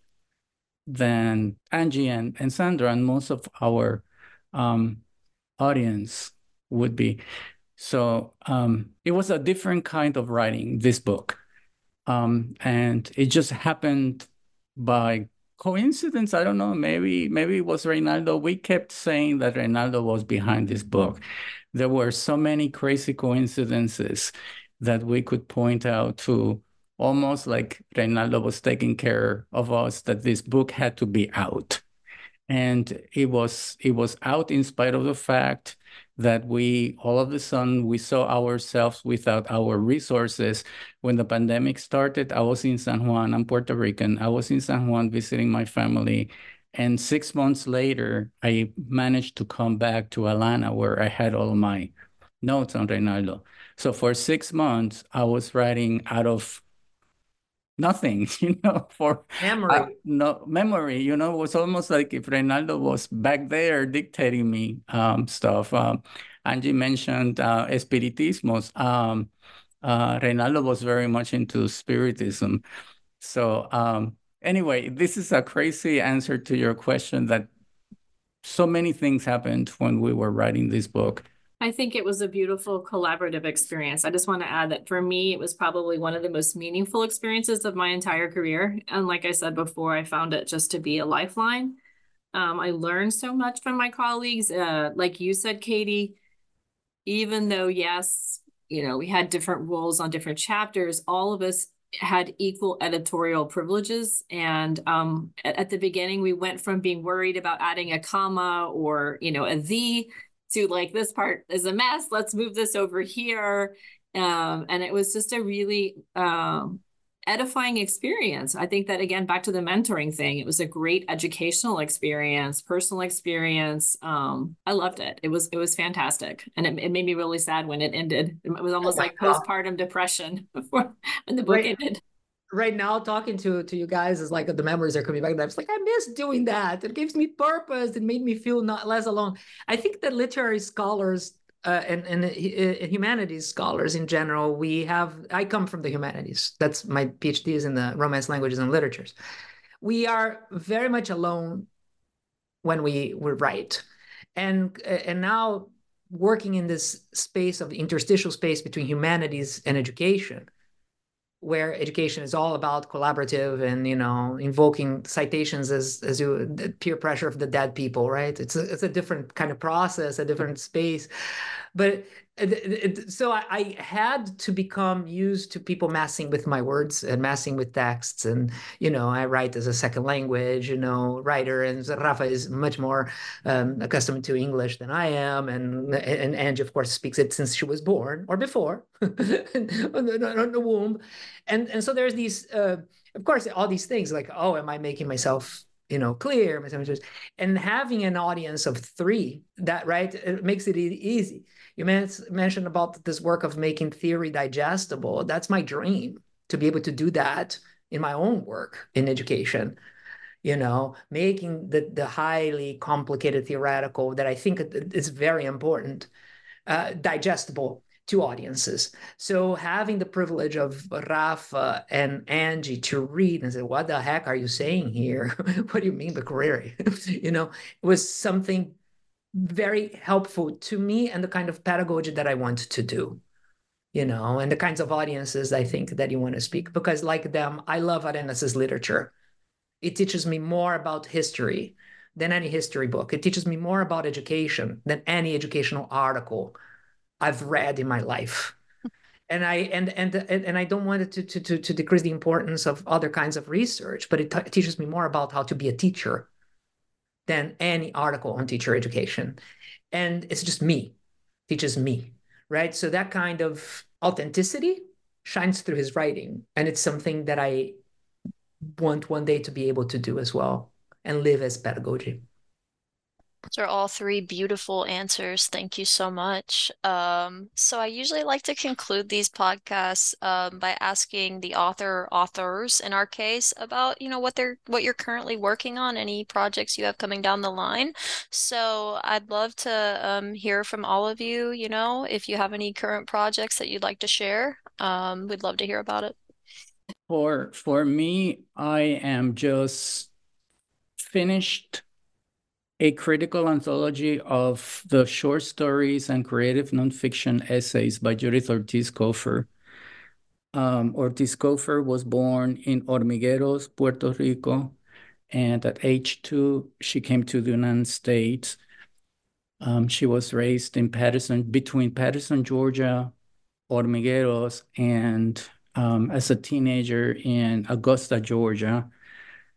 than Angie and, and Sandra and most of our um, audience would be. So um, it was a different kind of writing, this book. Um, and it just happened by coincidence. I don't know, maybe maybe it was Reinaldo. We kept saying that Reinaldo was behind this book. There were so many crazy coincidences that we could point out to, almost like Reinaldo was taking care of us, that this book had to be out. And it was it was out in spite of the fact that we, all of a sudden, we saw ourselves without our resources. When the pandemic started, I was in San Juan, I'm Puerto Rican. I was in San Juan visiting my family. And six months later, I managed to come back to Atlanta, where I had all my notes on Reinaldo. So for six months, I was writing out of nothing, you know, for memory. Uh, no memory, you know, it was almost like if Reinaldo was back there dictating me um, stuff. Um, Angie mentioned uh, Espiritismos. Um, uh, Reinaldo was very much into Spiritism. So um, anyway, this is a crazy answer to your question, that so many things happened when we were writing this book. I think it was a beautiful collaborative experience. I just want to add that for me, it was probably one of the most meaningful experiences of my entire career. And like I said before, I found it just to be a lifeline. Um, I learned so much from my colleagues. Uh, like you said, Katie, even though, yes, you know, we had different roles on different chapters, all of us had equal editorial privileges. And um, at, at the beginning, we went from being worried about adding a comma or, you know, a the, to like, this part is a mess, let's move this over here. Um, and it was just a really um, edifying experience. I think that, again, back to the mentoring thing, it was a great educational experience, personal experience. Um, I loved it. It was it was fantastic. And it, it made me really sad when it ended. It was almost oh, like wow. postpartum depression before when the book right. ended. Right now, talking to, to you guys is like the memories are coming back. And I'm just like, I miss doing that. It gives me purpose. It made me feel not less alone. I think that literary scholars uh, and, and uh, humanities scholars in general, we have, I come from the humanities. That's my PhD is in the Romance, Languages, and Literatures. We are very much alone when we, we write. and and now working in this space of interstitial space between humanities and education, where education is all about collaborative and, you know, invoking citations as as you the peer pressure of the dead people, right? It's a, it's a different kind of process, a different space. But it, it, so I, I had to become used to people messing with my words and messing with texts. And, you know, I write as a second language, you know, writer, and Rafa is much more um, accustomed to English than I am. And, and Angie, of course, speaks it since she was born or before, on the, on the womb. And and so there's these, uh, of course, all these things like, oh, am I making myself, you know, clear? And having an audience of three, that, right, it makes it easy. You mentioned about this work of making theory digestible. That's my dream, to be able to do that in my own work in education, you know, making the, the highly complicated theoretical that I think is very important, uh, digestible to audiences. So having the privilege of Rafa and Angie to read and say, what the heck are you saying here? What do you mean by query? You know, it was something very helpful to me and the kind of pedagogy that I want to do, you know, and the kinds of audiences I think that you want to speak, because like them, I love Arenas's literature. It teaches me more about history than any history book. It teaches me more about education than any educational article I've read in my life. And I and and and I don't want it to to to decrease the importance of other kinds of research, but it t- teaches me more about how to be a teacher than any article on teacher education. And it's just me, teaches me, right? So that kind of authenticity shines through his writing. And it's something that I want one day to be able to do as well and live as pedagogy. Those are all three beautiful answers. Thank you so much. Um, so I usually like to conclude these podcasts um, by asking the author, authors in our case, about, you know, what they're, what you're currently working on, any projects you have coming down the line. So I'd love to um, hear from all of you, you know, if you have any current projects that you'd like to share, um, we'd love to hear about it. For, for me, I am just finished a critical anthology of the short stories and creative nonfiction essays by Judith Ortiz-Cofer. Um, Ortiz-Cofer was born in Hormigueros, Puerto Rico, and at age two, she came to the United States. Um, she was raised in Patterson, between Patterson, Georgia, Hormigueros, and um, as a teenager in Augusta, Georgia.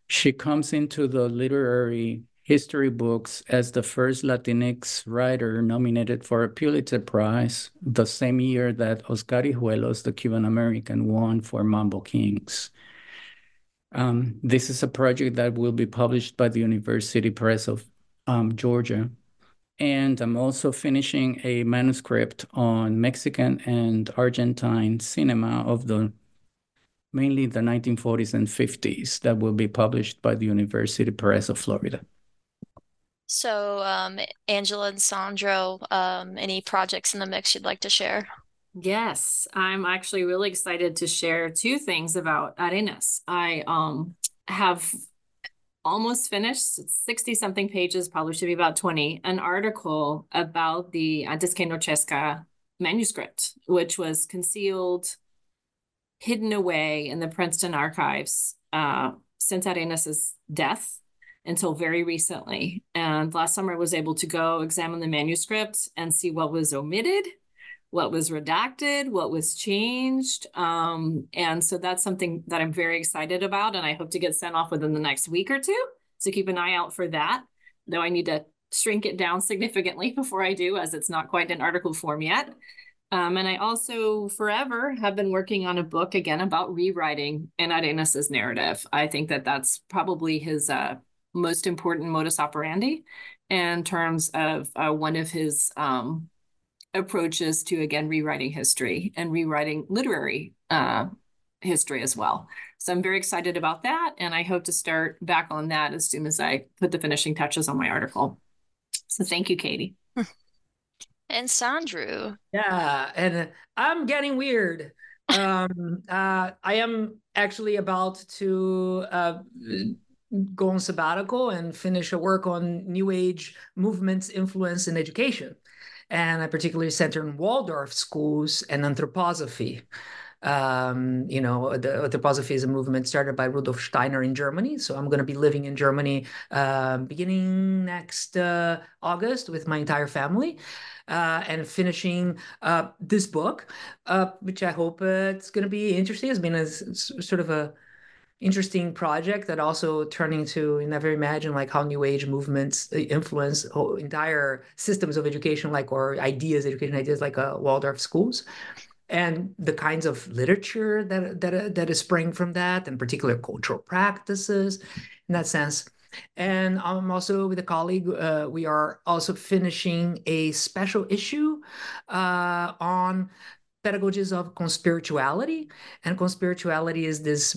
She comes into the literary history books as the first Latinx writer nominated for a Pulitzer Prize, the same year that Oscar Ijuelos, the Cuban-American, won for Mambo Kings. Um, this is a project that will be published by the University Press of um, Georgia. And I'm also finishing a manuscript on Mexican and Argentine cinema of the mainly the nineteen forties and fifties that will be published by the University Press of Florida. So, um, Angela and Sandro, um, any projects in the mix you'd like to share? Yes, I'm actually really excited to share two things about Arenas. I um, have almost finished, it's sixty-something pages, probably should be about twenty, an article about the Antes que Anochezca manuscript, which was concealed, hidden away in the Princeton archives uh, since Arenas's death, until very recently. And last summer I was able to go examine the manuscript and see what was omitted, what was redacted, what was changed. Um, and so that's something that I'm very excited about, and I hope to get sent off within the next week or two. So keep an eye out for that, though I need to shrink it down significantly before I do, as it's not quite in article form yet. Um, and I also forever have been working on a book again about rewriting in Arenas's narrative. I think that that's probably his uh, most important modus operandi in terms of uh, one of his um, approaches to, again, rewriting history and rewriting literary uh, history as well. So I'm very excited about that, and I hope to start back on that as soon as I put the finishing touches on my article. So thank you, Katie. And Sandro. Yeah, and I'm getting weird. um, uh, I am actually about to... Uh, go on sabbatical and finish a work on New Age movements' influence in education. And I particularly centered on Waldorf schools and anthroposophy. Um, you know, the anthroposophy is a movement started by Rudolf Steiner in Germany. So I'm going to be living in Germany uh, beginning next uh, August with my entire family uh, and finishing uh, this book, uh, which I hope uh, it's going to be interesting. It's been a, it's sort of a interesting project that also turned into, you never imagine like how New Age movements influence whole, entire systems of education, like, or ideas, education ideas like uh, Waldorf schools. And the kinds of literature that that that is spring from that, and particular cultural practices, in that sense. And I'm also with a colleague. Uh, we are also finishing a special issue uh, on pedagogies of conspirituality, and conspirituality is this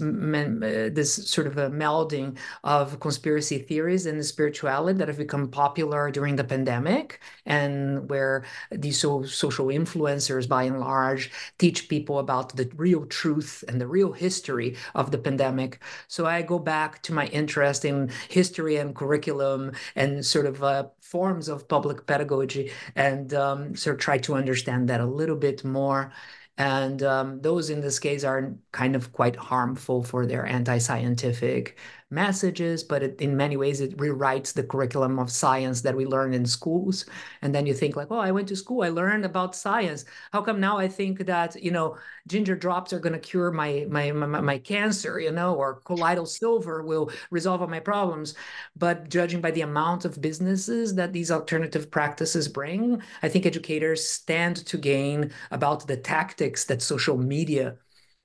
this sort of a melding of conspiracy theories and the spirituality that have become popular during the pandemic, and where these social influencers, by and large, teach people about the real truth and the real history of the pandemic. So I go back to my interest in history and curriculum and sort of uh, forms of public pedagogy, and um, sort of try to understand that a little bit more. And um, those in this case are kind of quite harmful for their anti-scientific messages, but it, in many ways it rewrites the curriculum of science that we learn in schools. And then you think like, oh, I went to school, I learned about science. How come now I think that, you know, ginger drops are going to cure my, my my my cancer, you know, or colloidal silver will resolve all my problems? But judging by the amount of businesses that these alternative practices bring, I think educators stand to gain about the tactics that social media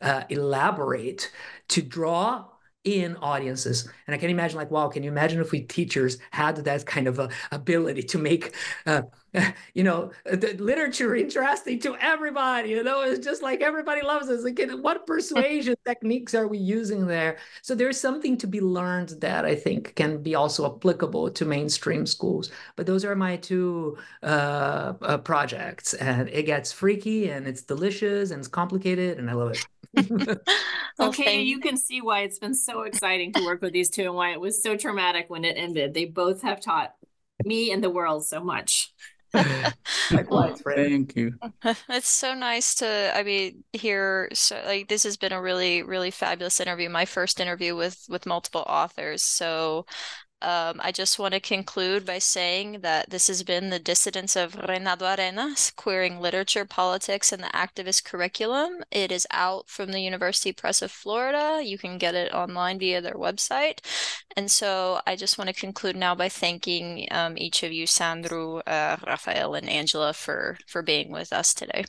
uh, elaborate to draw in audiences. And I can imagine like, wow, can you imagine if we teachers had that kind of a ability to make, uh, you know, the literature interesting to everybody, you know, it's just like everybody loves us. Like, what persuasion techniques are we using there? So there's something to be learned that I think can be also applicable to mainstream schools. But those are my two uh, uh, projects, and it gets freaky and it's delicious and it's complicated and I love it. Okay, you can see why it's been so exciting to work with these two and why it was so traumatic when it ended. They both have taught me and the world so much. Likewise, thank you. It's so nice to, I mean, hear. So, like, this has been a really, really fabulous interview. My first interview with with multiple authors. So. Um, I just want to conclude by saying that this has been the Dissidence of Reinaldo Arenas, Queering Literature, Politics, and the Activist Curriculum. It is out from the University Press of Florida. You can get it online via their website. And so I just want to conclude now by thanking um, each of you, Sandro, uh, Rafael, and Angela, for, for being with us today.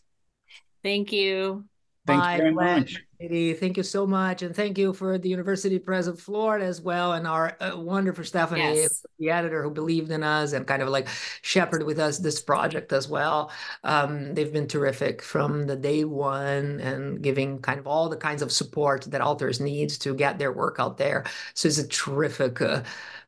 Thank you. Thank My you very much. Katie, thank you so much. And thank you for the University Press of Florida as well. And our uh, wonderful Stephanie, yes. the editor who believed in us and kind of like shepherded with us this project as well. Um, they've been terrific from the day one and giving kind of all the kinds of support that authors need to get their work out there. So it's a terrific uh,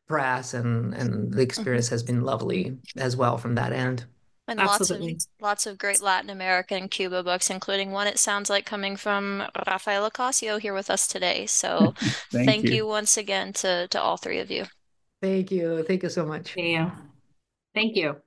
press, and, and the experience mm-hmm. has been lovely as well from that end. And Absolutely. lots of lots of great Latin America and Cuba books, including one, it sounds like, coming from Rafael Ocasio here with us today. So thank, thank you. you once again to, to all three of you. Thank you. Thank you so much. Yeah. Thank you.